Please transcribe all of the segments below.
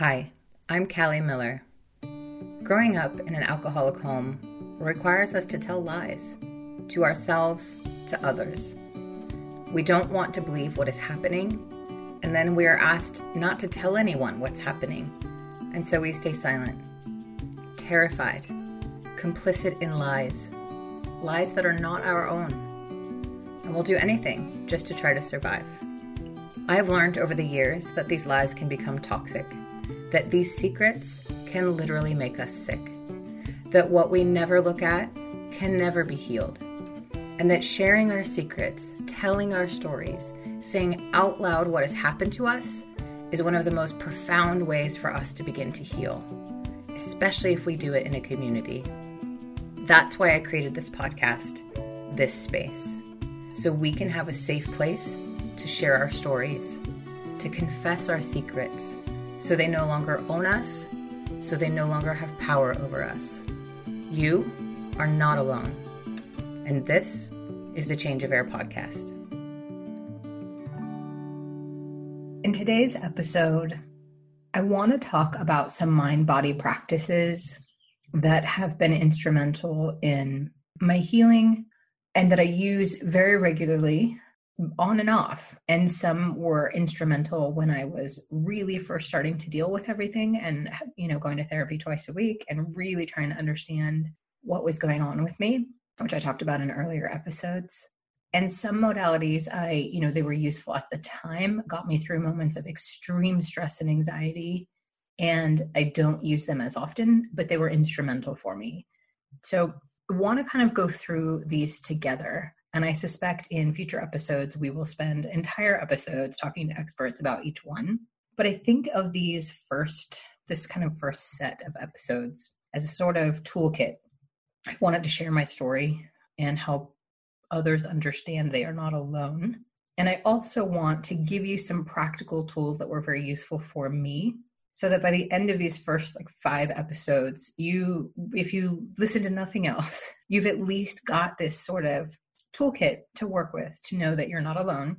Hi, I'm Callie Miller. Growing up in an alcoholic home requires us to tell lies, to ourselves, to others. We don't want to believe what is happening, and then we are asked not to tell anyone what's happening, and so we stay silent, terrified, complicit in lies, lies that are not our own, and we'll do anything just to try to survive. I have learned over the years that these lies can become toxic, that these secrets can literally make us sick, that what we never look at can never be healed, and that sharing our secrets, telling our stories, saying out loud what has happened to us is one of the most profound ways for us to begin to heal, especially if we do it in a community. That's why I created this podcast, this space, so we can have a safe place to share our stories, to confess our secrets, so they no longer own us, so they no longer have power over us. You are not alone. And this is the Change of Air podcast. In today's episode, I want to talk about some mind-body practices that have been instrumental in my healing and that I use very regularly on and off. And some were instrumental when I was really first starting to deal with everything and, going to therapy twice a week and really trying to understand what was going on with me, which I talked about in earlier episodes. And some modalities they were useful at the time, got me through moments of extreme stress and anxiety. And I don't use them as often, but they were instrumental for me. So I want to kind of go through these together. And I suspect in future episodes, we will spend entire episodes talking to experts about each one. But I think of these first set of episodes as a sort of toolkit. I wanted to share my story and help others understand they are not alone. And I also want to give you some practical tools that were very useful for me, so that by the end of these first 5 episodes, if you listen to nothing else, you've at least got this sort of toolkit to work with to know that you're not alone.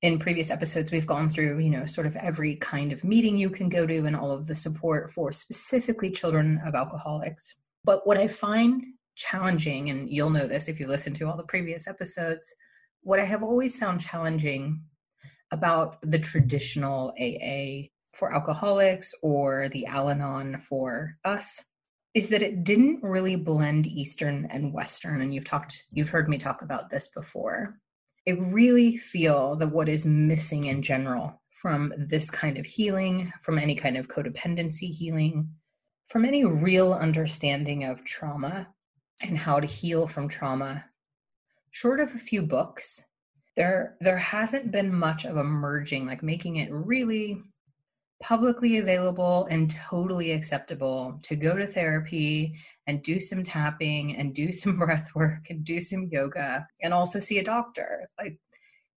In previous episodes, we've gone through, sort of every kind of meeting you can go to and all of the support for specifically children of alcoholics. But what I find challenging, and you'll know this if you listen to all the previous episodes, what I have always found challenging about the traditional AA for alcoholics or the Al-Anon for us is that it didn't really blend Eastern and Western. And you've heard me talk about this before. I really feel that what is missing in general from this kind of healing, from any kind of codependency healing, from any real understanding of trauma and how to heal from trauma, short of a few books, there hasn't been much of a merging, making it really publicly available and totally acceptable to go to therapy and do some tapping and do some breath work and do some yoga and also see a doctor.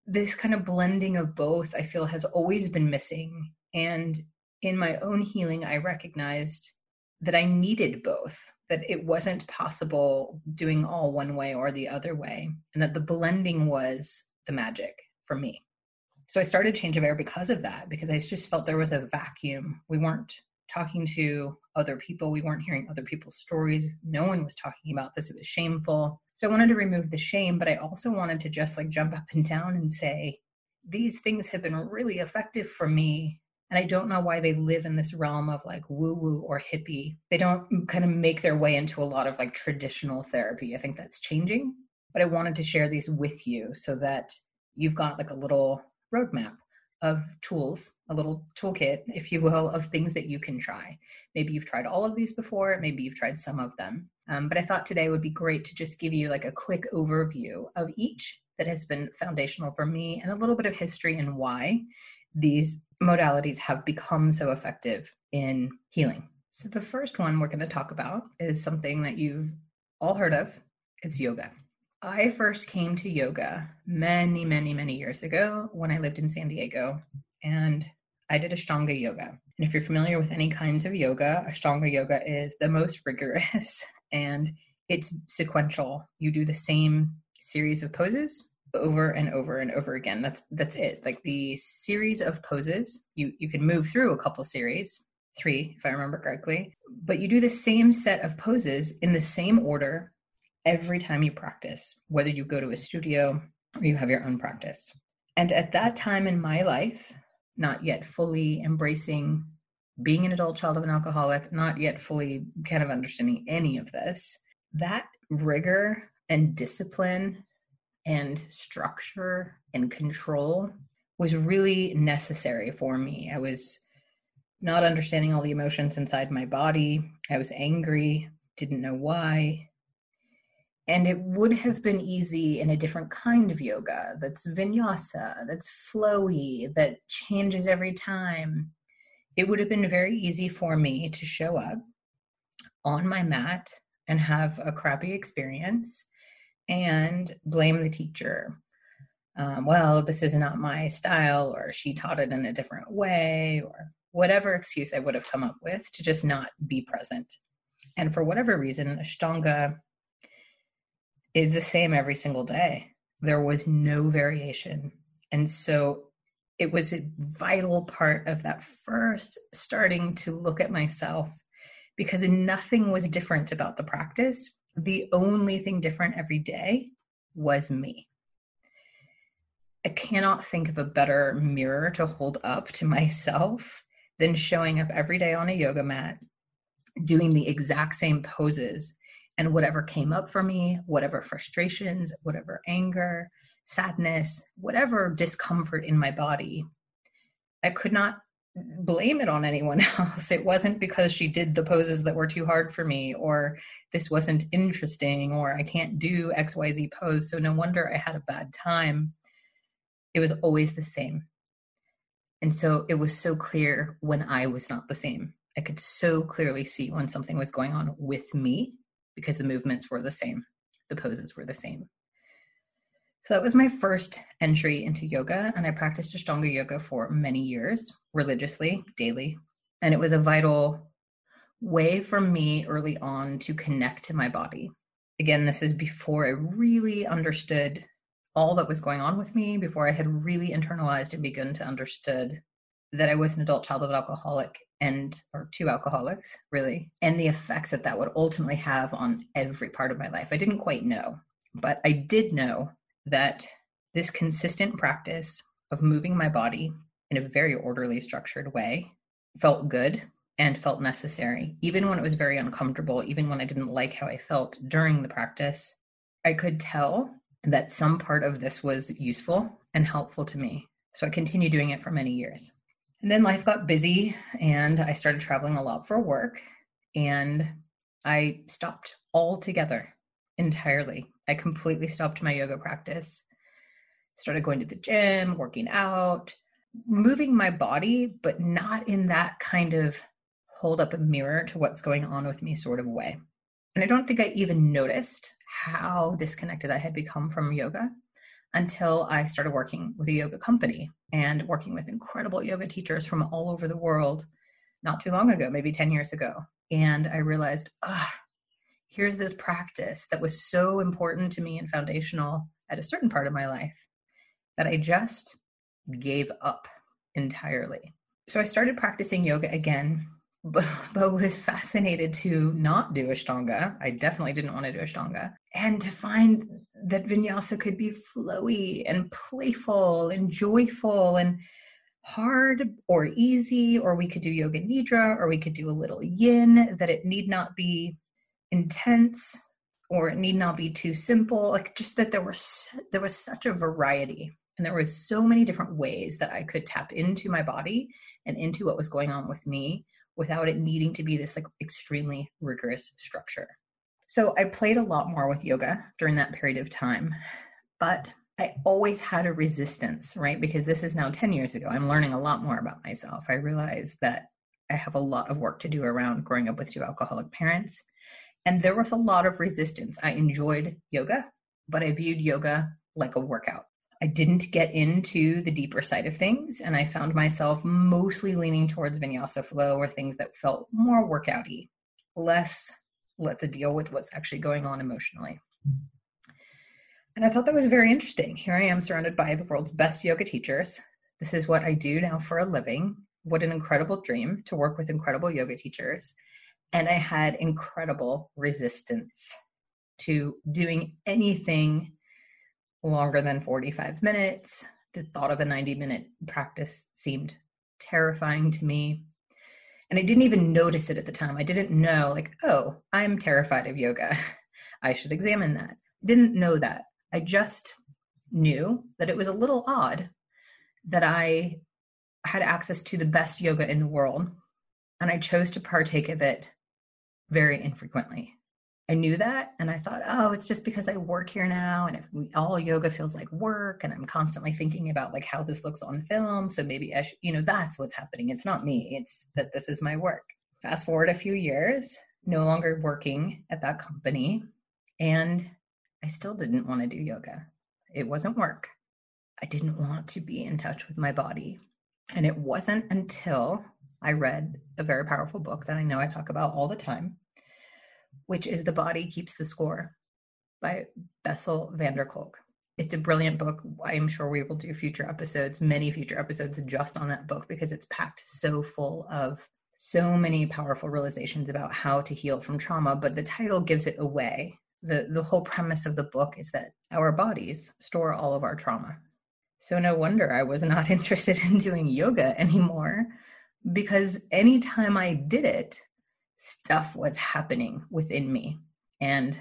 This kind of blending of both, I feel, has always been missing. And in my own healing, I recognized that I needed both, that it wasn't possible doing all one way or the other way, and that the blending was the magic for me. So I started Change of Air because of that, because I just felt there was a vacuum. We weren't talking to other people. We weren't hearing other people's stories. No one was talking about this. It was shameful. So I wanted to remove the shame, but I also wanted to just jump up and down and say, these things have been really effective for me. And I don't know why they live in this realm of woo-woo or hippie. They don't kind of make their way into a lot of traditional therapy. I think that's changing, but I wanted to share these with you so that you've got a little roadmap of tools, a little toolkit, if you will, of things that you can try. Maybe you've tried all of these before, maybe you've tried some of them. But I thought today would be great to just give you a quick overview of each that has been foundational for me and a little bit of history and why these modalities have become so effective in healing. So the first one we're going to talk about is something that you've all heard of. It's yoga. I first came to yoga many, many, many years ago when I lived in San Diego, and I did Ashtanga yoga. And if you're familiar with any kinds of yoga, Ashtanga yoga is the most rigorous and it's sequential. You do the same series of poses over and over and over again. That's it. The series of poses, you can move through a couple series, three, if I remember correctly, but you do the same set of poses in the same order every time you practice, whether you go to a studio or you have your own practice. And at that time in my life, not yet fully embracing being an adult child of an alcoholic, not yet fully kind of understanding any of this, that rigor and discipline and structure and control was really necessary for me. I was not understanding all the emotions inside my body. I was angry, didn't know why. And it would have been easy in a different kind of yoga that's vinyasa, that's flowy, that changes every time. It would have been very easy for me to show up on my mat and have a crappy experience and blame the teacher. Well, this is not my style, or she taught it in a different way, or whatever excuse I would have come up with to just not be present. And for whatever reason, Ashtanga is the same every single day. There was no variation. And so it was a vital part of that first starting to look at myself, because nothing was different about the practice. The only thing different every day was me. I cannot think of a better mirror to hold up to myself than showing up every day on a yoga mat, doing the exact same poses, and whatever came up for me, whatever frustrations, whatever anger, sadness, whatever discomfort in my body, I could not blame it on anyone else. It wasn't because she did the poses that were too hard for me, or this wasn't interesting, or I can't do XYZ pose, so no wonder I had a bad time. It was always the same. And so it was so clear when I was not the same. I could so clearly see when something was going on with me, because the movements were the same. The poses were the same. So that was my first entry into yoga. And I practiced Ashtanga yoga for many years, religiously, daily. And it was a vital way for me early on to connect to my body. Again, this is before I really understood all that was going on with me, before I had really internalized and begun to understood that I was an adult child of an alcoholic or two alcoholics, really, and the effects that would ultimately have on every part of my life. I didn't quite know, but I did know that this consistent practice of moving my body in a very orderly, structured way felt good and felt necessary. Even when it was very uncomfortable, even when I didn't like how I felt during the practice, I could tell that some part of this was useful and helpful to me. So I continued doing it for many years. And then life got busy and I started traveling a lot for work, and I stopped altogether, entirely. I completely stopped my yoga practice, started going to the gym, working out, moving my body, but not in that kind of hold up a mirror to what's going on with me sort of way. And I don't think I even noticed how disconnected I had become from yoga until I started working with a yoga company and working with incredible yoga teachers from all over the world not too long ago, maybe 10 years ago. And I realized, here's this practice that was so important to me and foundational at a certain part of my life that I just gave up entirely. So I started practicing yoga again, but was fascinated to not do Ashtanga. I definitely didn't want to do Ashtanga. And to find that vinyasa could be flowy and playful and joyful and hard or easy, or we could do yoga nidra, or we could do a little yin, that it need not be intense or it need not be too simple. Like, just that there was such a variety, and there was so many different ways that I could tap into my body and into what was going on with me, without it needing to be this like extremely rigorous structure. So I played a lot more with yoga during that period of time, but I always had a resistance, right? Because this is now 10 years ago. I'm learning a lot more about myself. I realize that I have a lot of work to do around growing up with two alcoholic parents. And there was a lot of resistance. I enjoyed yoga, but I viewed yoga like a workout. I didn't get into the deeper side of things, and I found myself mostly leaning towards vinyasa flow or things that felt more workout-y, less let to deal with what's actually going on emotionally. And I thought that was very interesting. Here I am surrounded by the world's best yoga teachers. This is what I do now for a living. what an incredible dream to work with incredible yoga teachers. And I had incredible resistance to doing anything longer than 45 minutes. The thought of a 90-minute practice seemed terrifying to me. And I didn't even notice it at the time. I didn't know, like, oh, I'm terrified of yoga. I should examine that. I didn't know that. I just knew that it was a little odd that I had access to the best yoga in the world, and I chose to partake of it very infrequently. I knew that, and I thought, oh, it's just because I work here now, and all yoga feels like work, and I'm constantly thinking about like how this looks on film, so maybe I should, that's what's happening. It's not me. It's that this is my work. Fast forward a few years, no longer working at that company, and I still didn't want to do yoga. It wasn't work. I didn't want to be in touch with my body. And it wasn't until I read a very powerful book that I know I talk about all the time, which is The Body Keeps the Score by Bessel van der Kolk. It's a brilliant book. I'm sure we will do many future episodes just on that book, because it's packed so full of so many powerful realizations about how to heal from trauma, but the title gives it away. The whole premise of the book is that our bodies store all of our trauma. So no wonder I was not interested in doing yoga anymore, because anytime I did it, stuff was happening within me and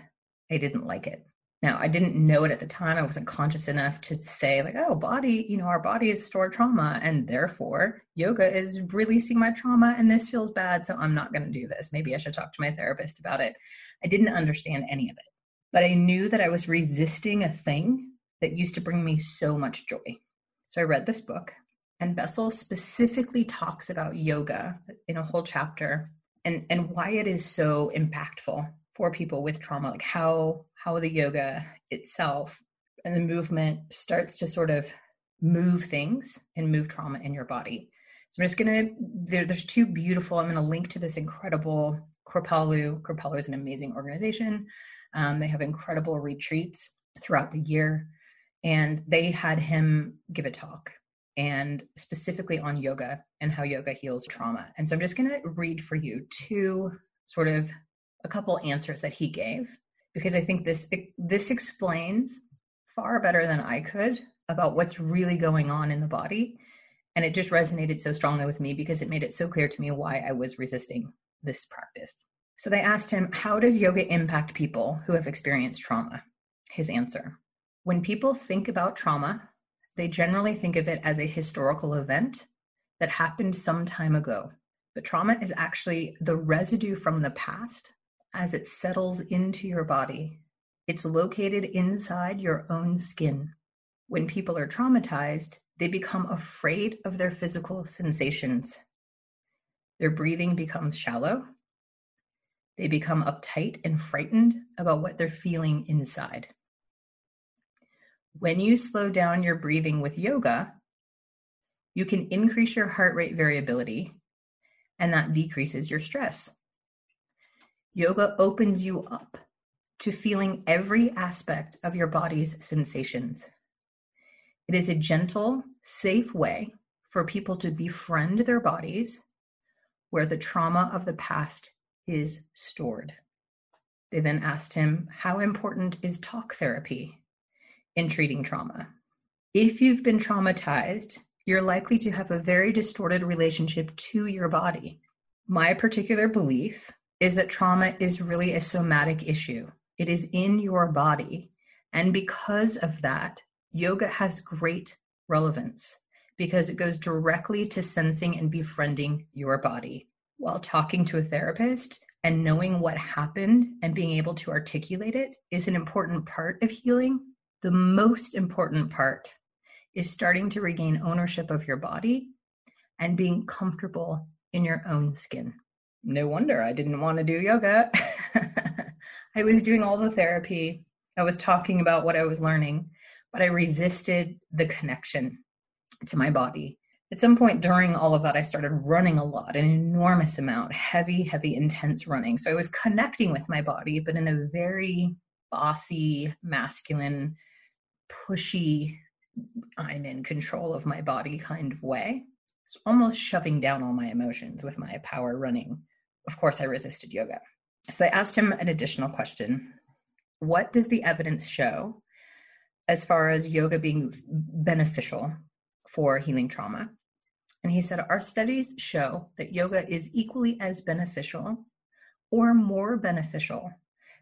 I didn't like it. Now, I didn't know it at the time. I wasn't conscious enough to say like, oh, body, our bodies store trauma and therefore yoga is releasing my trauma and this feels bad, so I'm not going to do this. Maybe I should talk to my therapist about it. I didn't understand any of it, but I knew that I was resisting a thing that used to bring me so much joy. So I read this book, and Bessel specifically talks about yoga in a whole chapter and why it is so impactful for people with trauma, like how the yoga itself and the movement starts to sort of move things and move trauma in your body. So I'm just going to, there's two beautiful, I'm going to link to this incredible Kripalu. Kripalu is an amazing organization. They have incredible retreats throughout the year. And they had him give a talk, and specifically on yoga and how yoga heals trauma. And so I'm just going to read for you a couple answers that he gave, because I think this explains far better than I could about what's really going on in the body. And it just resonated so strongly with me because it made it so clear to me why I was resisting this practice. So they asked him, how does yoga impact people who have experienced trauma? His answer: when people think about trauma, they generally think of it as a historical event that happened some time ago. But trauma is actually the residue from the past as it settles into your body. It's located inside your own skin. When people are traumatized, they become afraid of their physical sensations. Their breathing becomes shallow. They become uptight and frightened about what they're feeling inside. When you slow down your breathing with yoga, you can increase your heart rate variability, and that decreases your stress. Yoga opens you up to feeling every aspect of your body's sensations. It is a gentle, safe way for people to befriend their bodies where the trauma of the past is stored. They then asked him, how important is talk therapy in treating trauma? If you've been traumatized, you're likely to have a very distorted relationship to your body. My particular belief is that trauma is really a somatic issue. It is in your body. And because of that, yoga has great relevance because it goes directly to sensing and befriending your body. While talking to a therapist and knowing what happened and being able to articulate it is an important part of healing, the most important part is starting to regain ownership of your body and being comfortable in your own skin. No wonder I didn't want to do yoga. I was doing all the therapy. I was talking about what I was learning, but I resisted the connection to my body. At some point during all of that, I started running a lot, an enormous amount, heavy, intense running. So I was connecting with my body, but in a very bossy, masculine, pushy, I'm in control of my body kind of way. almost shoving down all my emotions with my power running. Of course, I resisted yoga. So I asked him an additional question. What does the evidence show as far as yoga being beneficial for healing trauma? And he said, our studies show that yoga is equally as beneficial or more beneficial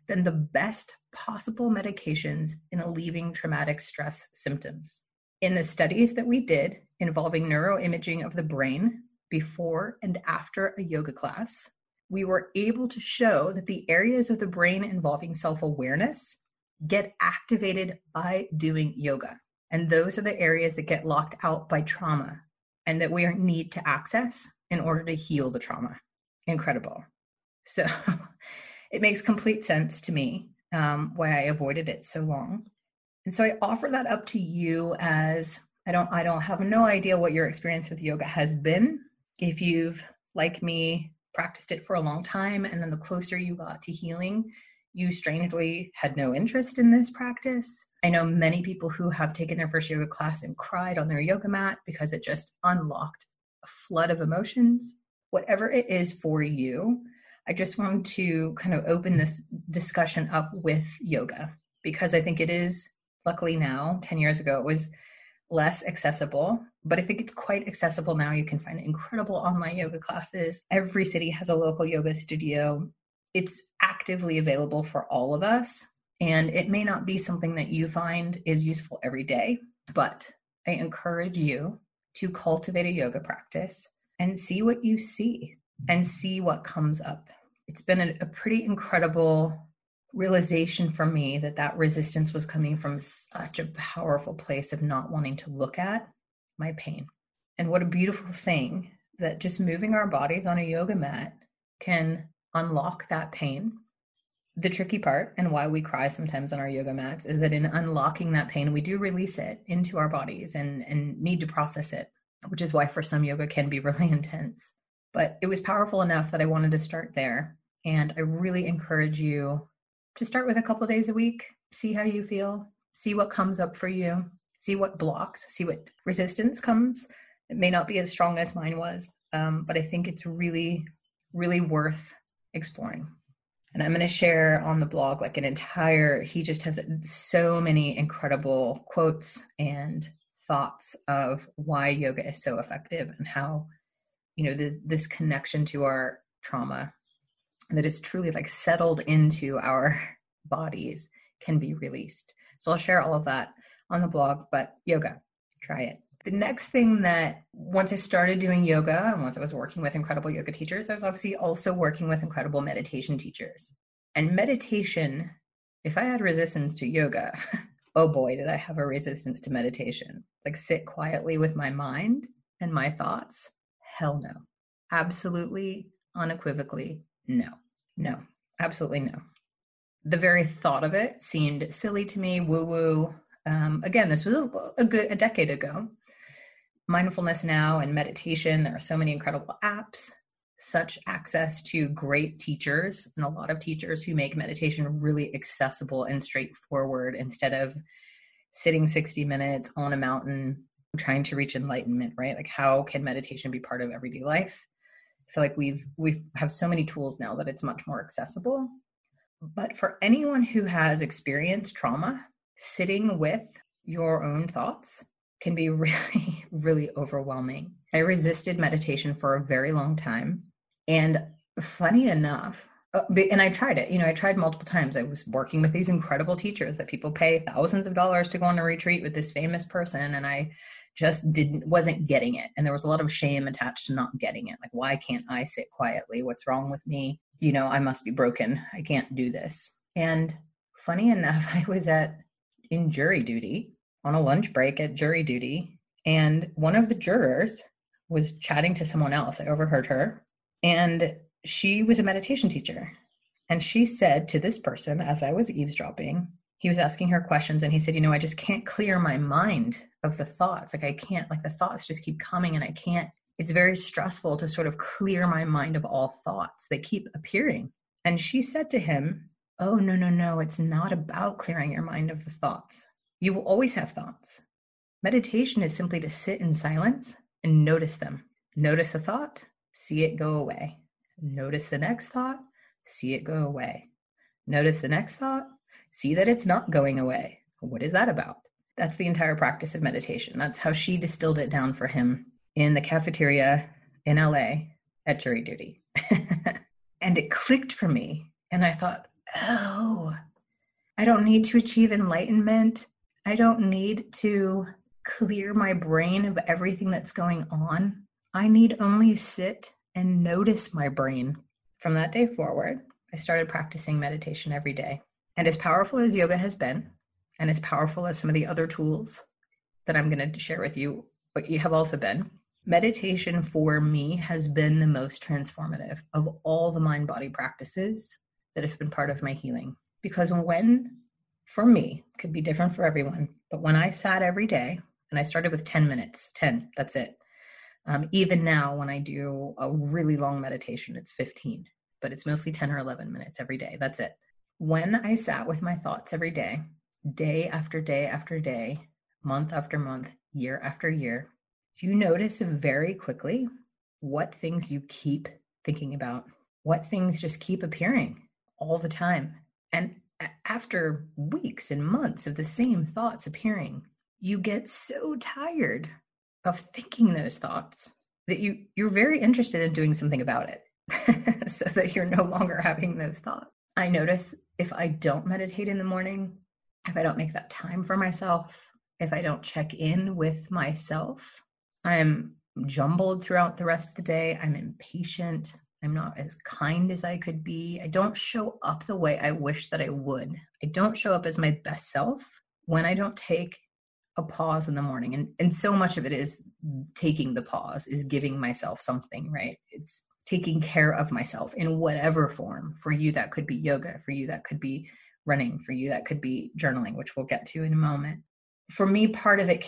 than the best possible medications in alleviating traumatic stress symptoms. In the studies that we did involving neuroimaging of the brain before and after a yoga class, we were able to show that the areas of the brain involving self-awareness get activated by doing yoga. And those are the areas that get locked out by trauma and that we need to access in order to heal the trauma. Incredible. So it makes complete sense to me why I avoided it so long. And so I offer that up to you as I don't have no idea what your experience with yoga has been. If you've, like me, practiced it for a long time, and then the closer you got to healing, you strangely had no interest in this practice. I know many people who have taken their first yoga class and cried on their yoga mat because it just unlocked a flood of emotions. Whatever it is for you, I just want to kind of open this discussion up with yoga, because I think it is, luckily now, 10 years ago, it was less accessible, but I think it's quite accessible now. You can find incredible online yoga classes. Every city has a local yoga studio. It's actively available for all of us. And it may not be something that you find is useful every day, but I encourage you to cultivate a yoga practice and see what you see and see what comes up. It's been a pretty incredible realization for me that resistance was coming from such a powerful place of not wanting to look at my pain. And what a beautiful thing that just moving our bodies on a yoga mat can unlock that pain. The tricky part, and why we cry sometimes on our yoga mats, is that in unlocking that pain, we do release it into our bodies and need to process it, which is why for some yoga can be really intense. But it was powerful enough that I wanted to start there. And I really encourage you to start with a couple days a week, see how you feel, see what comes up for you, see what blocks, see what resistance comes. It may not be as strong as mine was, but I think it's really, really worth exploring. And I'm going to share on the blog he just has so many incredible quotes and thoughts of why yoga is so effective and how, this connection to our trauma that is truly settled into our bodies can be released. So I'll share all of that on the blog, but yoga, try it. The next thing that once I started doing yoga and once I was working with incredible yoga teachers, I was obviously also working with incredible meditation teachers. And meditation, if I had resistance to yoga, oh boy, did I have a resistance to meditation. Sit quietly with my mind and my thoughts. Hell no. Absolutely, unequivocally, no, absolutely no. The very thought of it seemed silly to me, woo-woo. Again, this was a decade ago. Mindfulness now and meditation, there are so many incredible apps, such access to great teachers, and a lot of teachers who make meditation really accessible and straightforward instead of sitting 60 minutes on a mountain trying to reach enlightenment, right? How can meditation be part of everyday life? I feel like we have so many tools now that it's much more accessible. But for anyone who has experienced trauma, sitting with your own thoughts can be really, really overwhelming. I resisted meditation for a very long time. And funny enough, and I tried it, I tried multiple times. I was working with these incredible teachers that people pay thousands of dollars to go on a retreat with this famous person. And I just wasn't getting it. And there was a lot of shame attached to not getting it. Why can't I sit quietly? What's wrong with me? I must be broken. I can't do this. And funny enough, I was in jury duty, on a lunch break at jury duty. And one of the jurors was chatting to someone else. I overheard her. And she was a meditation teacher. And she said to this person, as I was eavesdropping, he was asking her questions. And he said, I just can't clear my mind of the thoughts. I can't, the thoughts just keep coming and I can't. It's very stressful to sort of clear my mind of all thoughts. They keep appearing. And she said to him, oh, no, it's not about clearing your mind of the thoughts. You will always have thoughts. Meditation is simply to sit in silence and notice them. Notice a thought, see it go away. Notice the next thought, see it go away. Notice the next thought, see that it's not going away. What is that about? That's the entire practice of meditation. That's how she distilled it down for him in the cafeteria in LA at jury duty. And it clicked for me. And I thought, oh, I don't need to achieve enlightenment. I don't need to clear my brain of everything that's going on. I need only sit and notice my brain. From that day forward, I started practicing meditation every day. And as powerful as yoga has been, and as powerful as some of the other tools that I'm going to share with you, but you have also been, meditation for me has been the most transformative of all the mind-body practices that have been part of my healing. Because when, for me, could be different for everyone, but when I sat every day, and I started with 10 minutes, 10, that's it. Even now, when I do a really long meditation, it's 15, but it's mostly 10 or 11 minutes every day. That's it. When I sat with my thoughts every day, day after day after day, month after month, year after year, you notice very quickly what things you keep thinking about, what things just keep appearing all the time. And after weeks and months of the same thoughts appearing, you get so tired of thinking those thoughts that you're very interested in doing something about it so that you're no longer having those thoughts. I notice if I don't meditate in the morning, if I don't make that time for myself, if I don't check in with myself, I'm jumbled throughout the rest of the day. I'm impatient. I'm not as kind as I could be. I don't show up the way I wish that I would. I don't show up as my best self when I don't take a pause in the morning. And so much of it is taking the pause, is giving myself something, right? It's taking care of myself in whatever form. For you, that could be yoga. For you, that could be running. For you, that could be journaling, which we'll get to in a moment. For me, part of it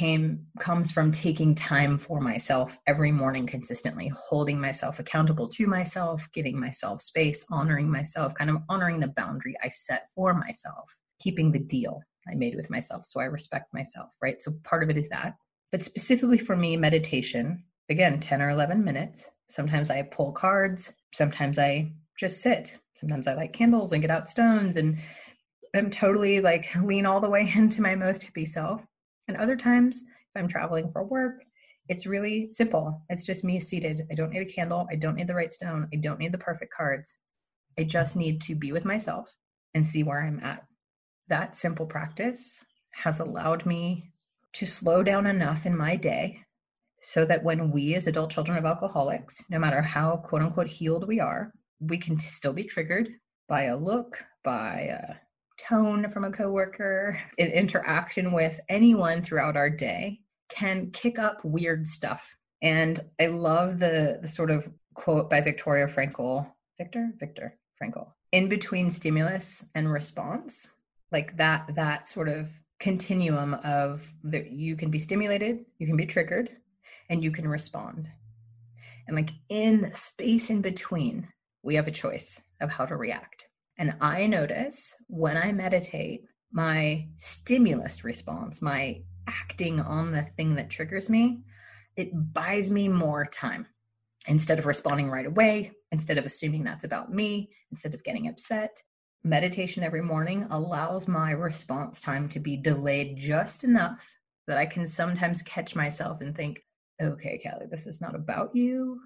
comes from taking time for myself every morning consistently, holding myself accountable to myself, giving myself space, honoring myself, kind of honoring the boundary I set for myself, keeping the deal I made with myself so I respect myself, right? So part of it is that. But specifically for me, meditation, again, 10 or 11 minutes. Sometimes I pull cards. Sometimes I just sit. Sometimes I light candles and get out stones and I'm totally like lean all the way into my most hippie self. And other times if I'm traveling for work, it's really simple. It's just me seated. I don't need a candle. I don't need the right stone. I don't need the perfect cards. I just need to be with myself and see where I'm at. That simple practice has allowed me to slow down enough in my day so that when we as adult children of alcoholics, no matter how quote unquote healed we are, we can still be triggered by a look, by a tone from a coworker, an interaction with anyone throughout our day can kick up weird stuff. And I love the sort of quote by Viktor Frankl, in between stimulus and response, like that sort of continuum of that you can be stimulated, you can be triggered, and you can respond. And like in the space in between, we have a choice of how to react. And I notice when I meditate, my stimulus response, my acting on the thing that triggers me, it buys me more time. Instead of responding right away, instead of assuming that's about me, instead of getting upset, meditation every morning allows my response time to be delayed just enough that I can sometimes catch myself and think, okay, Callie, this is not about you.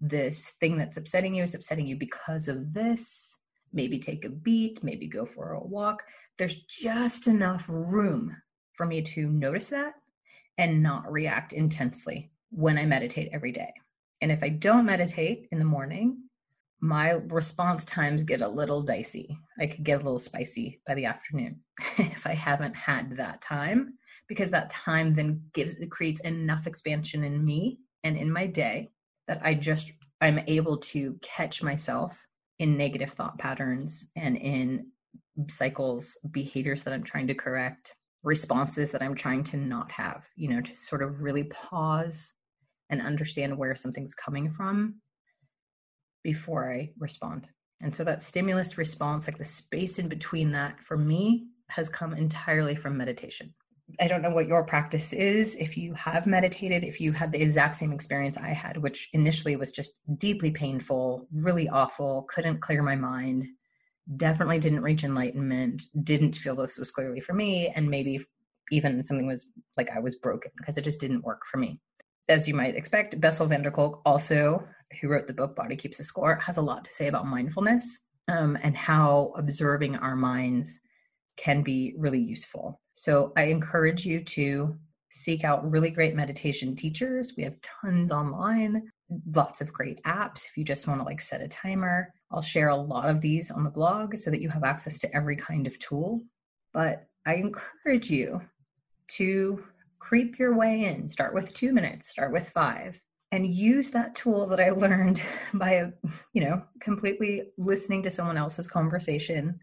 This thing that's upsetting you is upsetting you because of this. Maybe take a beat, maybe go for a walk. There's just enough room for me to notice that and not react intensely when I meditate every day. And if I don't meditate in the morning, my response times get a little dicey. I could get a little spicy by the afternoon if I haven't had that time, because that time then creates enough expansion in me and in my day that I'm able to catch myself in negative thought patterns and in cycles, behaviors that I'm trying to correct, responses that I'm trying to not have, to sort of really pause and understand where something's coming from before I respond. And so that stimulus response, like the space in between that for me has come entirely from meditation. I don't know what your practice is, if you have meditated, if you had the exact same experience I had, which initially was just deeply painful, really awful, couldn't clear my mind, definitely didn't reach enlightenment, didn't feel this was clearly for me, and maybe even something was like I was broken because it just didn't work for me. As you might expect, Bessel van der Kolk, also, who wrote the book Body Keeps the Score, has a lot to say about mindfulness and how observing our minds can be really useful. So I encourage you to seek out really great meditation teachers. We have tons online, lots of great apps. If you just want to like set a timer, I'll share a lot of these on the blog so that you have access to every kind of tool. But I encourage you to creep your way in. Start with 2 minutes, start with 5, and use that tool that I learned by, completely listening to someone else's conversation,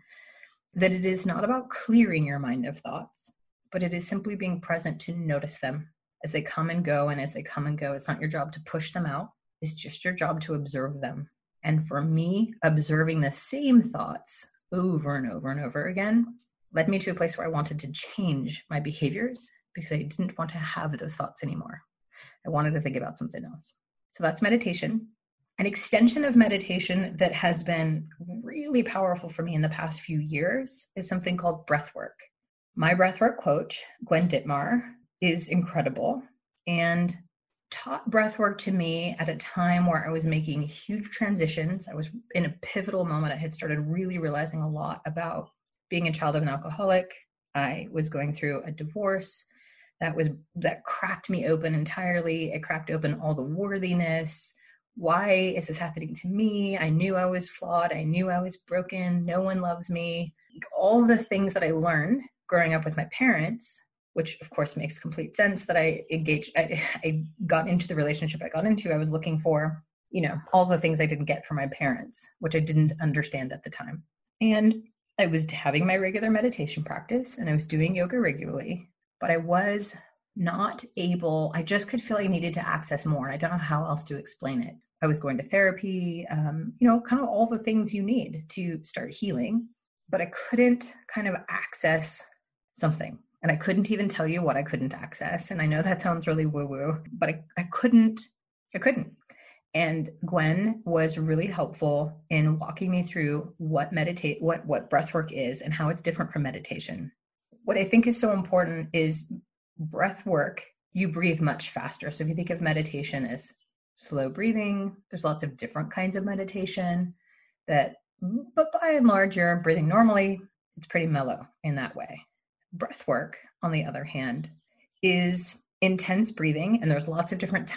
that it is not about clearing your mind of thoughts, but it is simply being present to notice them as they come and go. And as they come and go, it's not your job to push them out. It's just your job to observe them. And for me, observing the same thoughts over and over and over again led me to a place where I wanted to change my behaviors because I didn't want to have those thoughts anymore. I wanted to think about something else. So that's meditation. An extension of meditation that has been really powerful for me in the past few years is something called breathwork. My breathwork coach, Gwen Ditmar, is incredible and taught breathwork to me at a time where I was making huge transitions. I was in a pivotal moment. I had started really realizing a lot about being a child of an alcoholic. I was going through a divorce that cracked me open entirely. It cracked open all the worthiness. Why is this happening to me? I knew I was flawed. I knew I was broken. No one loves me. All the things that I learned growing up with my parents, which of course makes complete sense that I got into the relationship I got into. I was looking for, all the things I didn't get from my parents, which I didn't understand at the time. And I was having my regular meditation practice and I was doing yoga regularly, but I was not able, I just could feel I needed to access more. I don't know how else to explain it. I was going to therapy, kind of all the things you need to start healing, but I couldn't kind of access something. And I couldn't even tell you what I couldn't access. And I know that sounds really woo-woo, but I couldn't. And Gwen was really helpful in walking me through what breathwork is and how it's different from meditation. What I think is so important is breath work, you breathe much faster. So if you think of meditation as slow breathing, there's lots of different kinds of meditation but by and large, you're breathing normally. It's pretty mellow in that way. Breath work, on the other hand, is intense breathing. And there's lots of different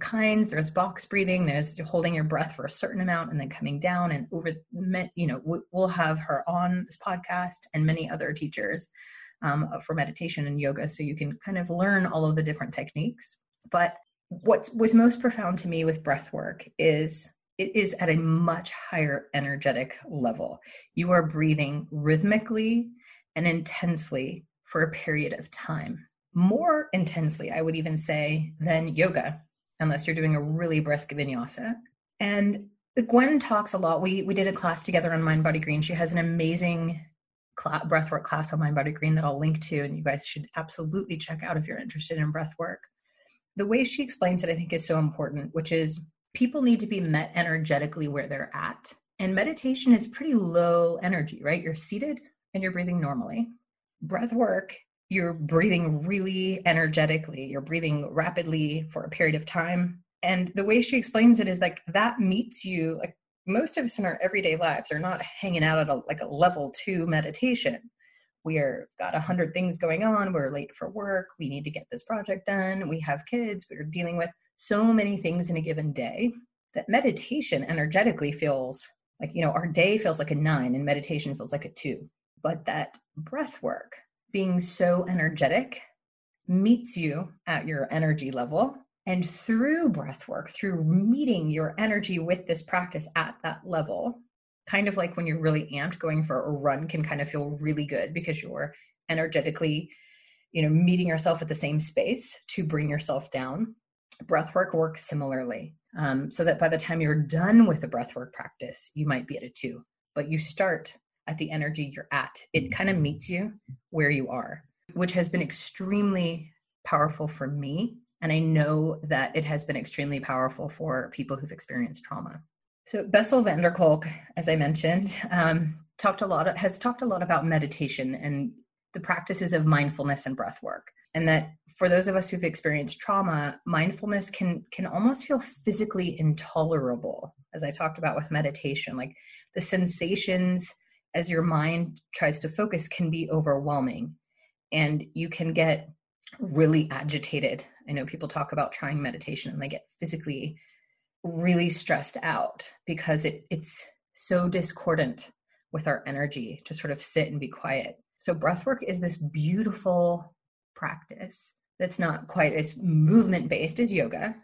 kinds. There's box breathing. There's holding your breath for a certain amount and then coming down and over, we'll have her on this podcast and many other teachers for meditation and yoga. So you can kind of learn all of the different techniques. But what was most profound to me with breath work is it is at a much higher energetic level. You are breathing rhythmically and intensely for a period of time. More intensely, I would even say, than yoga, unless you're doing a really brisk vinyasa. And Gwen talks a lot. We did a class together on MindBodyGreen. She has an amazing breathwork class on MindBodyGreen that I'll link to, and you guys should absolutely check out if you're interested in breathwork. The way she explains it, I think, is so important, which is people need to be met energetically where they're at. And meditation is pretty low energy, right? You're seated and you're breathing normally. Breathwork, you're breathing really energetically. You're breathing rapidly for a period of time. And the way she explains it is like that meets you, like, most of us in our everyday lives are not hanging out at a level 2 meditation. We've got 100 things going on. We're late for work. We need to get this project done. We have kids. We're dealing with so many things in a given day that meditation energetically feels like, our day feels like a 9 and meditation feels like a 2. But that breath work, being so energetic, meets you at your energy level. And through breath work, through meeting your energy with this practice at that level, kind of like when you're really amped, going for a run can kind of feel really good because you're energetically, meeting yourself at the same space to bring yourself down. Breath work works similarly, so that by the time you're done with the breath work practice, you might be at a 2, but you start at the energy you're at. It kind of meets you where you are. which has been extremely powerful for me. And I know that it has been extremely powerful for people who've experienced trauma. So Bessel van der Kolk, as I mentioned, has talked a lot about meditation and the practices of mindfulness and breath work. And that for those of us who've experienced trauma, mindfulness can almost feel physically intolerable, as I talked about with meditation. Like the sensations as your mind tries to focus can be overwhelming and you can get really agitated. I know people talk about trying meditation and they get physically really stressed out because it's so discordant with our energy to sort of sit and be quiet. So breathwork is this beautiful practice that's not quite as movement-based as yoga,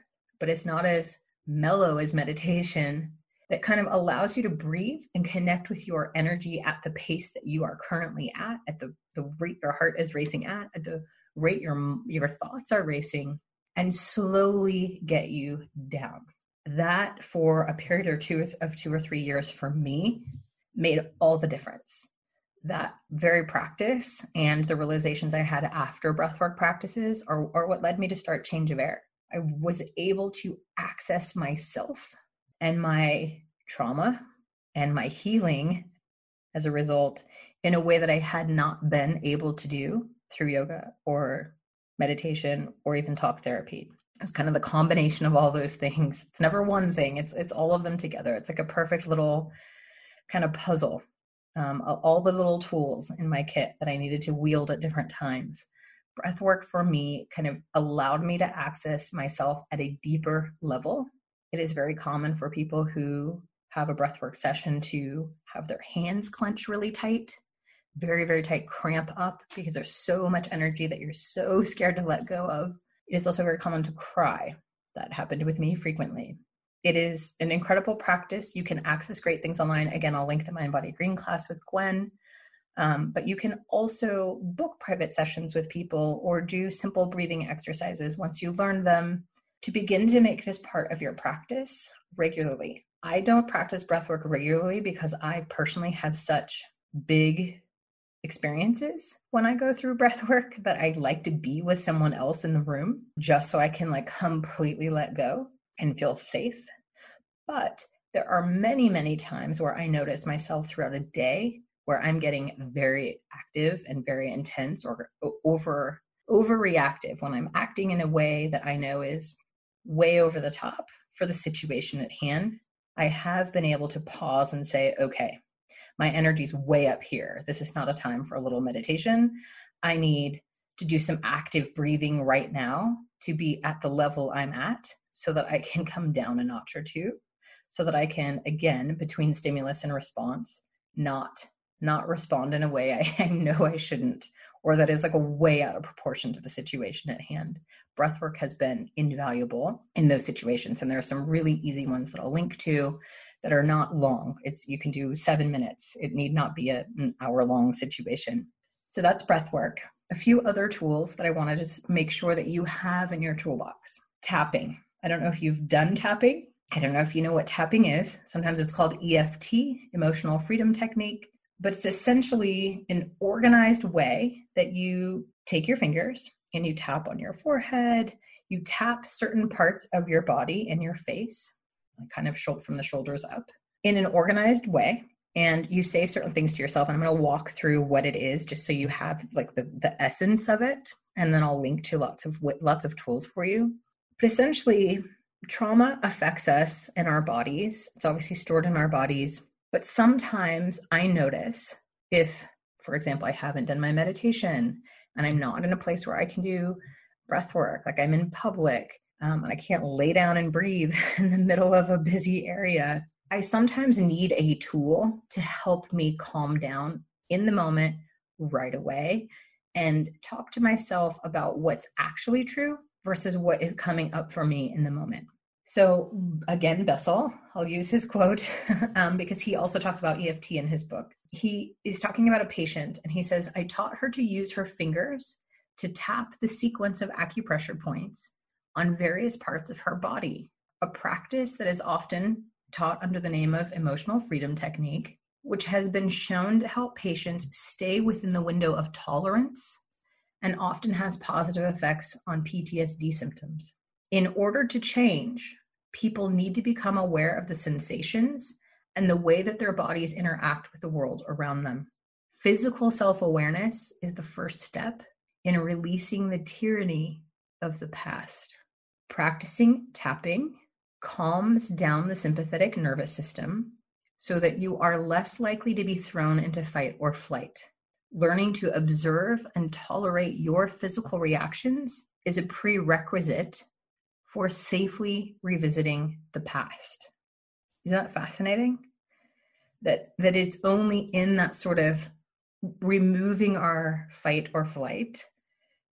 but it's not as mellow as meditation, that kind of allows you to breathe and connect with your energy at the pace that you are currently at the rate your heart is racing at the rate your thoughts are racing, and slowly get you down. That for a period or two of 2 or 3 years for me made all the difference. That very practice and the realizations I had after breathwork practices are what led me to start Change of Air. I was able to access myself and my trauma and my healing as a result in a way that I had not been able to do through yoga or meditation or even talk therapy. It was kind of the combination of all those things. It's never one thing. It's all of them together. It's like a perfect little kind of puzzle. All the little tools in my kit that I needed to wield at different times. Breathwork for me kind of allowed me to access myself at a deeper level. It is very common for people who have a breathwork session to have their hands clenched really tight, very, very tight, cramp up because there's so much energy that you're so scared to let go of. It is also very common to cry. That happened with me frequently. It is an incredible practice. You can access great things online. Again, I'll link the MindBodyGreen class with Gwen. But you can also book private sessions with people or do simple breathing exercises once you learn them to begin to make this part of your practice regularly. I don't practice breathwork regularly because I personally have such big experiences when I go through breathwork that I like to be with someone else in the room just so I can like completely let go and feel safe. But there are many, many times where I notice myself throughout a day where I'm getting very active and very intense or overreactive when I'm acting in a way that I know is way over the top for the situation at hand. I have been able to pause and say, okay, my energy's way up here. This is not a time for a little meditation. I need to do some active breathing right now to be at the level I'm at, so that I can come down a notch or two, so that I can, again, between stimulus and response, not respond in a way I know I shouldn't, or that is like a way out of proportion to the situation at hand. Breathwork has been invaluable in those situations. And there are some really easy ones that I'll link to that are not long. You can do 7 minutes. It need not be an hour long situation. So that's breathwork. A few other tools that I want to just make sure that you have in your toolbox. Tapping. I don't know if you've done tapping. I don't know if you know what tapping is. Sometimes it's called EFT, Emotional Freedom Technique, but it's essentially an organized way that you take your fingers and you tap on your forehead, you tap certain parts of your body and your face, kind of from the shoulders up, in an organized way. And you say certain things to yourself, and I'm going to walk through what it is just so you have like the essence of it. And then I'll link to lots of tools for you. But essentially, trauma affects us in our bodies. It's obviously stored in our bodies. But sometimes I notice if, for example, I haven't done my meditation and I'm not in a place where I can do breath work, like I'm in public and I can't lay down and breathe in the middle of a busy area, I sometimes need a tool to help me calm down in the moment right away and talk to myself about what's actually true versus what is coming up for me in the moment. So again, Bessel, I'll use his quote because he also talks about EFT in his book. He is talking about a patient and he says, I taught her to use her fingers to tap the sequence of acupressure points on various parts of her body, a practice that is often taught under the name of emotional freedom technique, which has been shown to help patients stay within the window of tolerance and often has positive effects on PTSD symptoms. In order to change, people need to become aware of the sensations and the way that their bodies interact with the world around them. Physical self-awareness is the first step in releasing the tyranny of the past. Practicing tapping calms down the sympathetic nervous system so that you are less likely to be thrown into fight or flight. Learning to observe and tolerate your physical reactions is a prerequisite for safely revisiting the past. Isn't that fascinating? That it's only in that sort of removing our fight or flight,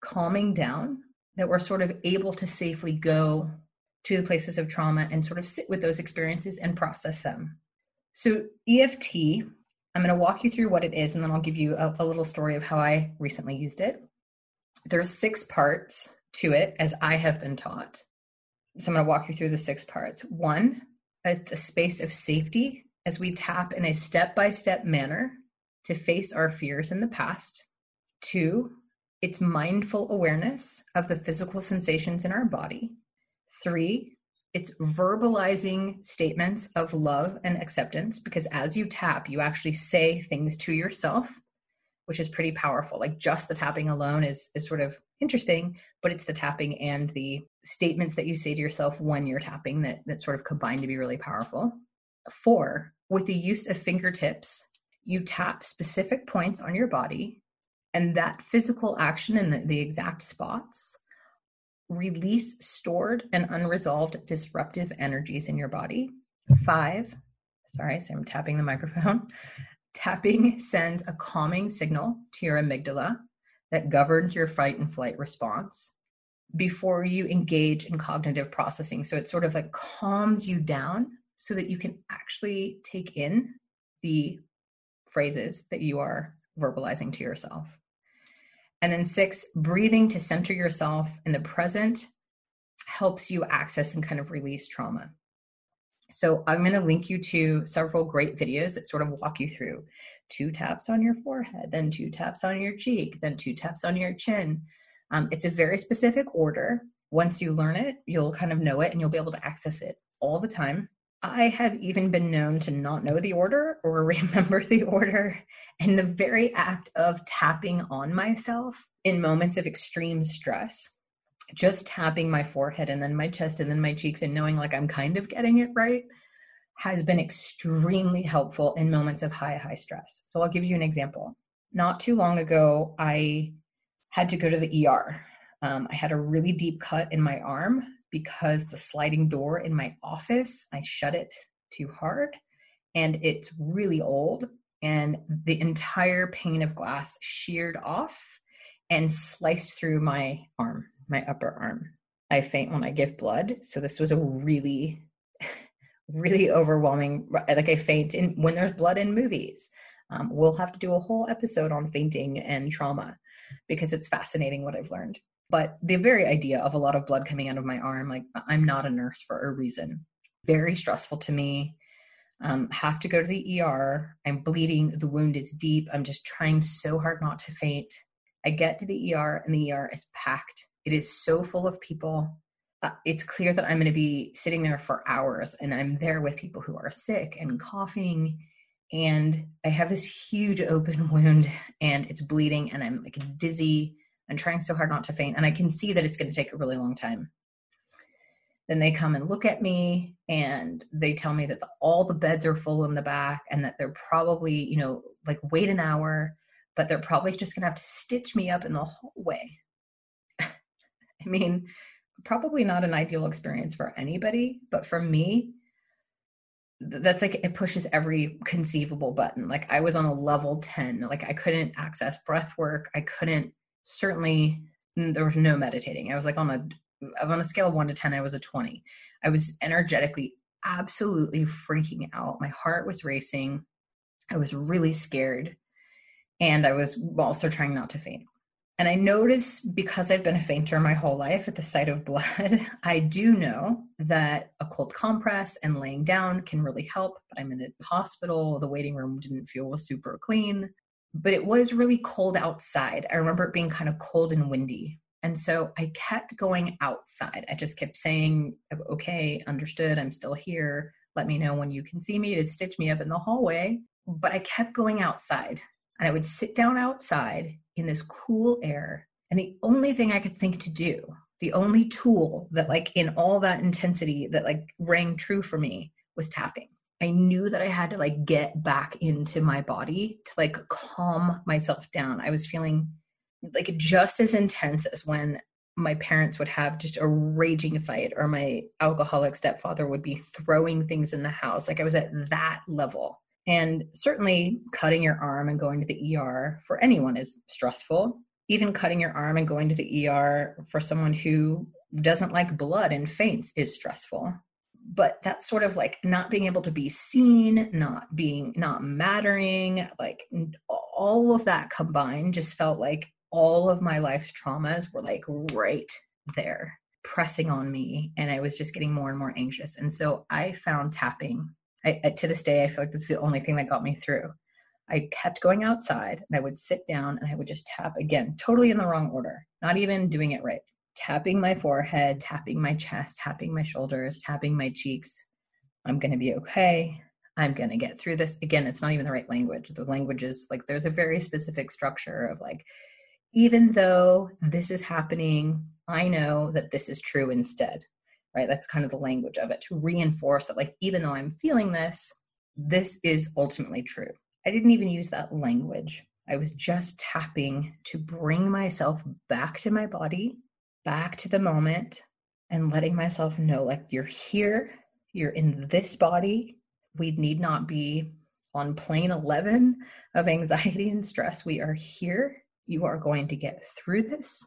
calming down, that we're sort of able to safely go to the places of trauma and sort of sit with those experiences and process them. So EFT, I'm going to walk you through what it is, and then I'll give you a little story of how I recently used it. There are 6 parts to it, as I have been taught. So I'm going to walk you through the 6 parts. 1, it's a space of safety as we tap in a step-by-step manner to face our fears in the past. 2, it's mindful awareness of the physical sensations in our body. 3, it's verbalizing statements of love and acceptance, because as you tap, you actually say things to yourself, which is pretty powerful. Like just the tapping alone is sort of interesting, but it's the tapping and the statements that you say to yourself when you're tapping that sort of combine to be really powerful. 4, with the use of fingertips, you tap specific points on your body. And that physical action in the exact spots release stored and unresolved disruptive energies in your body. 5, sorry, so I'm tapping the microphone. Tapping sends a calming signal to your amygdala that governs your fight and flight response before you engage in cognitive processing. So it sort of like calms you down so that you can actually take in the phrases that you are verbalizing to yourself. And then 6, breathing to center yourself in the present helps you access and kind of release trauma. So I'm going to link you to several great videos that sort of walk you through 2 taps on your forehead, then 2 taps on your cheek, then 2 taps on your chin. It's a very specific order. Once you learn it, you'll kind of know it and you'll be able to access it all the time. I have even been known to not know the order or remember the order, and the very act of tapping on myself in moments of extreme stress, just tapping my forehead and then my chest and then my cheeks and knowing like I'm kind of getting it right has been extremely helpful in moments of high stress. So I'll give you an example. Not too long ago, I had to go to the ER. I had a really deep cut in my arm because the sliding door in my office, I shut it too hard, and it's really old, and the entire pane of glass sheared off and sliced through my arm, my upper arm. I faint when I give blood. So this was a really, really overwhelming, like I faint in, when there's blood in movies. We'll have to do a whole episode on fainting and trauma because it's fascinating what I've learned. But the very idea of a lot of blood coming out of my arm, like I'm not a nurse for a reason. Very stressful to me. Have to go to the ER. I'm bleeding. The wound is deep. I'm just trying so hard not to faint. I get to the ER and the ER is packed. It is so full of people. It's clear that I'm going to be sitting there for hours, and I'm there with people who are sick and coughing. And I have this huge open wound and it's bleeding and I'm like dizzy. I'm trying so hard not to faint, and I can see that it's going to take a really long time. Then they come and look at me, and they tell me that all the beds are full in the back, and that they're probably, you know, like wait an hour, but they're probably just going to have to stitch me up in the hallway. I mean, probably not an ideal experience for anybody, but for me, that's like, it pushes every conceivable button. Like I was on a level 10, like I couldn't access breath work. I couldn't. Certainly, there was no meditating. I was like on a scale of 1 to 10, I was a 20. I was energetically, absolutely freaking out. My heart was racing. I was really scared. And I was also trying not to faint. And I noticed, because I've been a fainter my whole life at the sight of blood, I do know that a cold compress and laying down can really help, but I'm in a hospital. The waiting room didn't feel super clean. but it was really cold outside. I remember it being kind of cold and windy. And so I kept going outside. I just kept saying, okay, understood. I'm still here. Let me know when you can see me to stitch me up in the hallway. But I kept going outside, and I would sit down outside in this cool air. And the only thing I could think to do, the only tool that like in all that intensity that like rang true for me, was tapping. I knew that I had to like get back into my body to like calm myself down. I was feeling like just as intense as when my parents would have just a raging fight, or my alcoholic stepfather would be throwing things in the house. Like I was at that level. And certainly cutting your arm and going to the ER for anyone is stressful. Even cutting your arm and going to the ER for someone who doesn't like blood and faints is stressful. But that sort of like not being able to be seen, not mattering, like all of that combined just felt like all of my life's traumas were like right there pressing on me. And I was just getting more and more anxious. And so I found tapping. To this day, I feel like this is the only thing that got me through. I kept going outside, and I would sit down and I would just tap again, totally in the wrong order, not even doing it right. Tapping my forehead, tapping my chest, tapping my shoulders, tapping my cheeks. I'm going to be okay. I'm going to get through this. Again, it's not even the right language. The language is like, there's a very specific structure of like, even though this is happening, I know that this is true instead, right? That's kind of the language of it, to reinforce that like, even though I'm feeling this, this is ultimately true. I didn't even use that language. I was just tapping to bring myself back to my body, back to the moment, and letting myself know, like, you're here, you're in this body. We need not be on plane 11 of anxiety and stress. We are here. You are going to get through this.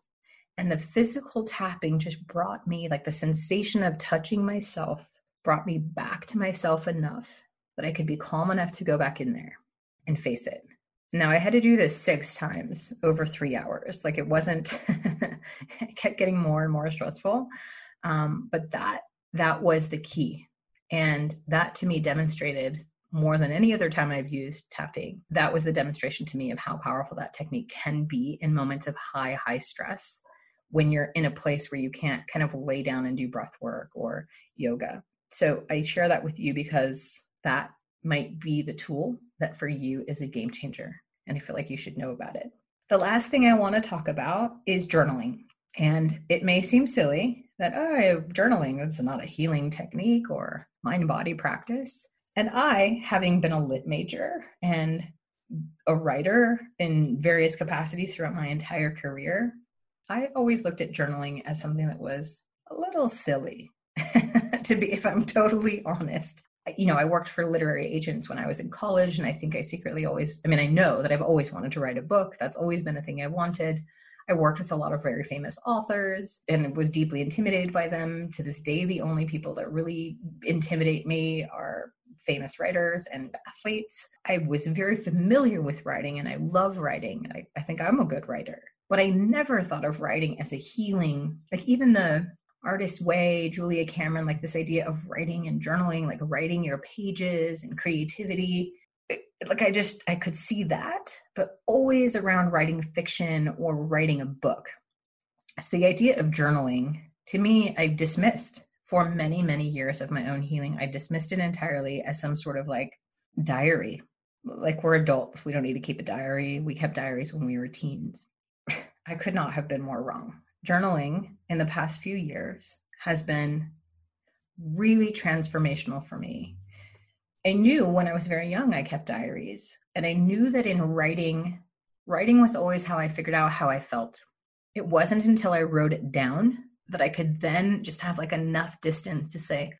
And the physical tapping just brought me, like the sensation of touching myself brought me back to myself enough that I could be calm enough to go back in there and face it. Now, I had to do this 6 times over 3 hours. Like it wasn't, it kept getting more and more stressful. But that was the key. And that to me demonstrated more than any other time I've used tapping. That was the demonstration to me of how powerful that technique can be in moments of high stress, when you're in a place where you can't kind of lay down and do breath work or yoga. So I share that with you because that might be the tool that for you is a game changer. And I feel like you should know about it. The last thing I want to talk about is journaling. And it may seem silly that, oh, journaling, that's not a healing technique or mind-body practice. And I, having been a lit major and a writer in various capacities throughout my entire career, I always looked at journaling as something that was a little silly, if I'm totally honest. You know, I worked for literary agents when I was in college, and I think I secretly always, I know that I've always wanted to write a book. That's always been a thing I wanted. I worked with a lot of very famous authors and was deeply intimidated by them. To this day, the only people that really intimidate me are famous writers and athletes. I was very familiar with writing, and I love writing, and I think I'm a good writer. But I never thought of writing as a healing, like even The Artist Way, Julia Cameron, like this idea of writing and journaling, like writing your pages and creativity. Like I could see that, but always around writing fiction or writing a book. So the idea of journaling, to me, I dismissed for many, many years of my own healing. I dismissed it entirely as some sort of like diary. Like we're adults. We don't need to keep a diary. We kept diaries when we were teens. I could not have been more wrong. Journaling in the past few years has been really transformational for me. I knew when I was very young, I kept diaries, and I knew that in writing was always how I figured out how I felt. It wasn't until I wrote it down that I could then just have like enough distance to say,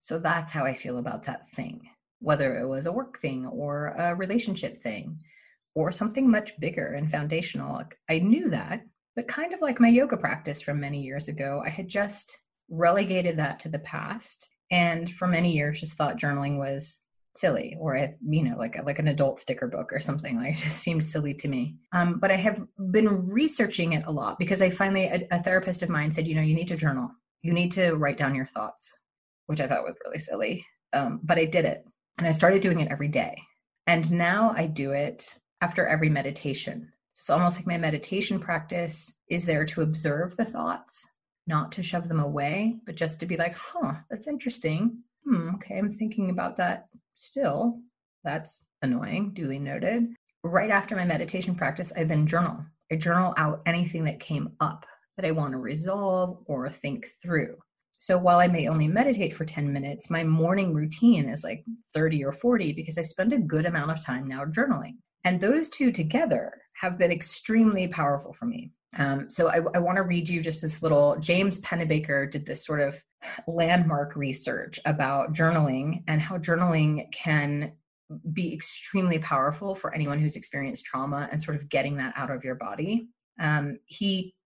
so that's how I feel about that thing, whether it was a work thing or a relationship thing, or something much bigger and foundational. I knew that, but kind of like my yoga practice from many years ago, I had just relegated that to the past. And for many years, just thought journaling was silly, or, like an adult sticker book or something. Like, it just seemed silly to me. But I have been researching it a lot because I finally, a therapist of mine said, you need to journal. You need to write down your thoughts, which I thought was really silly. But I did it, and I started doing it every day. And now I do it after every meditation. So it's almost like my meditation practice is there to observe the thoughts, not to shove them away, but just to be like, huh, that's interesting. Okay, I'm thinking about that still. That's annoying, duly noted. Right after my meditation practice, I then journal. I journal out anything that came up that I want to resolve or think through. So while I may only meditate for 10 minutes, my morning routine is like 30 or 40 because I spend a good amount of time now journaling. And those two together have been extremely powerful for me. So I want to read you just this little, James Pennebaker did this sort of landmark research about journaling and how journaling can be extremely powerful for anyone who's experienced trauma and sort of getting that out of your body.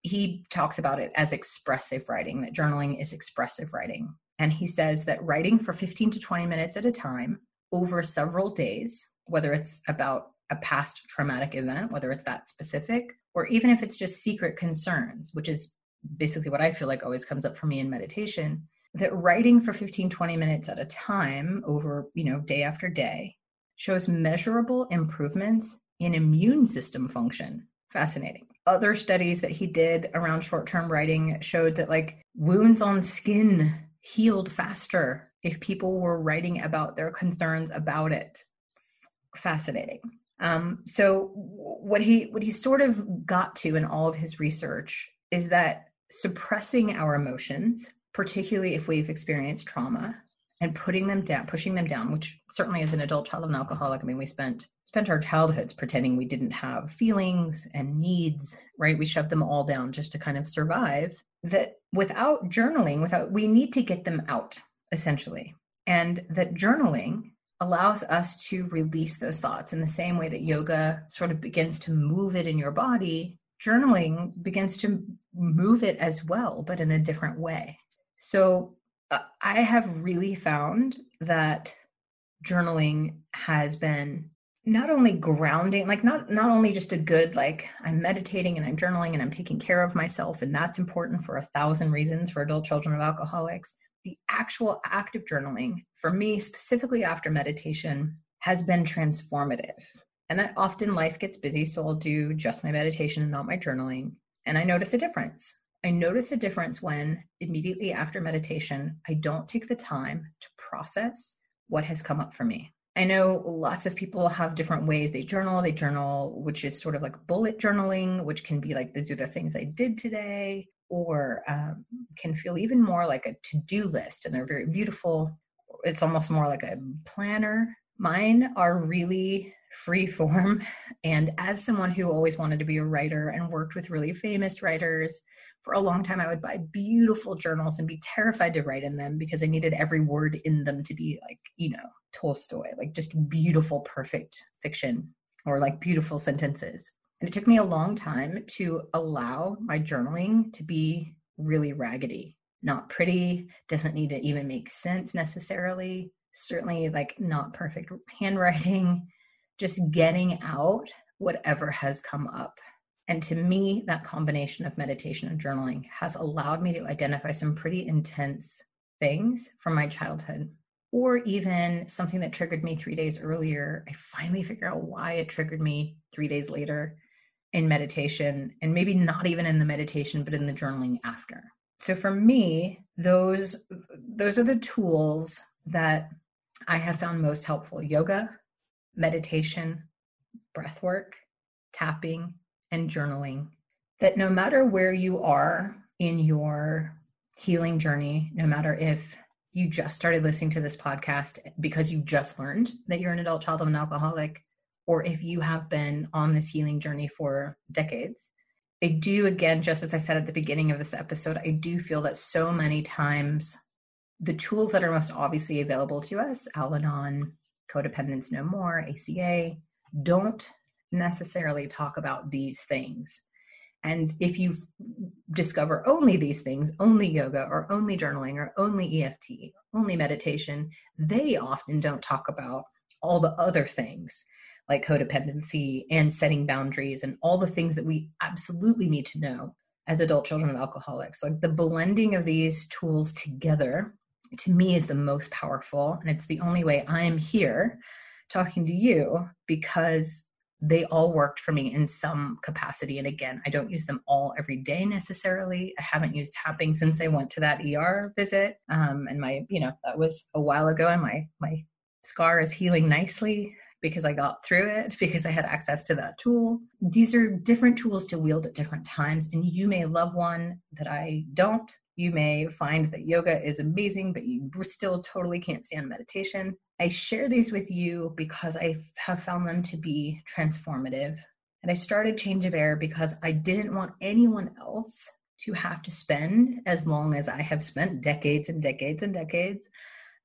He talks about it as expressive writing, that journaling is expressive writing. And he says that writing for 15 to 20 minutes at a time over several days, whether it's about a past traumatic event, whether it's that specific, or even if it's just secret concerns, which is basically what I feel like always comes up for me in meditation, that writing for 15, 20 minutes at a time over, day after day shows measurable improvements in immune system function. Fascinating. Other studies that he did around short-term writing showed that wounds on skin healed faster if people were writing about their concerns about it. Fascinating. So what he sort of got to in all of his research is that suppressing our emotions, particularly if we've experienced trauma, and pushing them down, which certainly as an adult child of an alcoholic, we spent our childhoods pretending we didn't have feelings and needs, right? We shoved them all down just to kind of survive. That without journaling, we need to get them out, essentially. And that journaling allows us to release those thoughts in the same way that yoga sort of begins to move it in your body. Journaling begins to move it as well, but in a different way. So I have really found that journaling has been not only grounding, not only just a good, I'm meditating and I'm journaling and I'm taking care of myself, and that's important for 1,000 reasons for adult children of alcoholics. The actual act of journaling for me, specifically after meditation, has been transformative. And I often life gets busy, so I'll do just my meditation and not my journaling. And I notice a difference. I notice a difference when immediately after meditation, I don't take the time to process what has come up for me. I know lots of people have different ways they journal, which is sort of like bullet journaling, which can be these are the things I did today, or can feel even more like a to-do list, and they're very beautiful. It's almost more like a planner. Mine are really free form. And as someone who always wanted to be a writer and worked with really famous writers for a long time, I would buy beautiful journals and be terrified to write in them because I needed every word in them to be Tolstoy, just beautiful, perfect fiction or beautiful sentences. And it took me a long time to allow my journaling to be really raggedy, not pretty, doesn't need to even make sense necessarily, certainly not perfect handwriting. Just getting out whatever has come up. And to me, that combination of meditation and journaling has allowed me to identify some pretty intense things from my childhood, or even something that triggered me 3 days earlier. I finally figure out why it triggered me 3 days later in meditation, and maybe not even in the meditation, but in the journaling after. So for me, those are the tools that I have found most helpful: yoga, meditation, breath work, tapping, and journaling. That no matter where you are in your healing journey, no matter if you just started listening to this podcast because you just learned that you're an adult child of an alcoholic, or if you have been on this healing journey for decades, I do, again, just as I said at the beginning of this episode, I do feel that so many times the tools that are most obviously available to us, Al-Anon, Codependence No More, ACA, don't necessarily talk about these things. And if you discover only these things, only yoga or only journaling or only EFT, only meditation, they often don't talk about all the other things like codependency and setting boundaries and all the things that we absolutely need to know as adult children of alcoholics. The blending of these tools together to me is the most powerful, and it's the only way I'm here talking to you because they all worked for me in some capacity. And again, I don't use them all every day necessarily. I haven't used tapping since I went to that ER visit. And my, that was a while ago, and my scar is healing nicely because I got through it, because I had access to that tool. These are different tools to wield at different times. And you may love one that I don't. You may find that yoga is amazing, but you still totally can't stand meditation. I share these with you because I have found them to be transformative. And I started Change of Air because I didn't want anyone else to have to spend as long as I have spent decades and decades and decades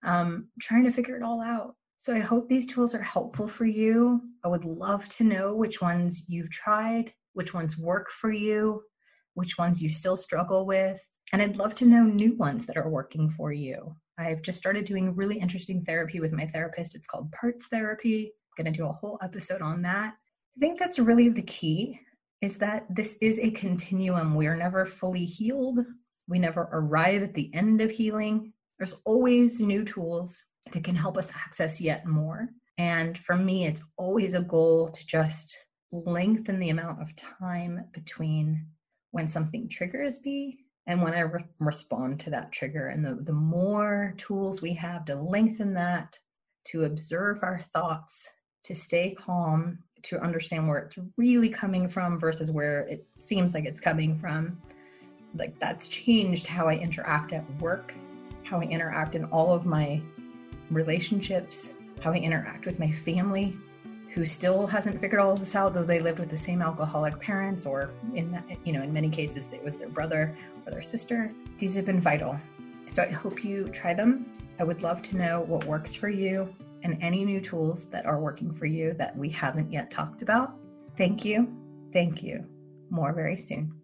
trying to figure it all out. So I hope these tools are helpful for you. I would love to know which ones you've tried, which ones work for you, which ones you still struggle with. And I'd love to know new ones that are working for you. I've just started doing really interesting therapy with my therapist. It's called Parts Therapy. I'm going to do a whole episode on that. I think that's really the key, is that this is a continuum. We are never fully healed. We never arrive at the end of healing. There's always new tools that can help us access yet more. And for me, it's always a goal to just lengthen the amount of time between when something triggers me and when I respond to that trigger. And the more tools we have to lengthen that, to observe our thoughts, to stay calm, to understand where it's really coming from versus where it seems like it's coming from, like, that's changed how I interact at work, how I interact in all of my relationships, how I interact with my family, who still hasn't figured all of this out, though they lived with the same alcoholic parents, or in many cases, it was their brother or their sister. These have been vital. So I hope you try them. I would love to know what works for you and any new tools that are working for you that we haven't yet talked about. Thank you. Thank you. More very soon.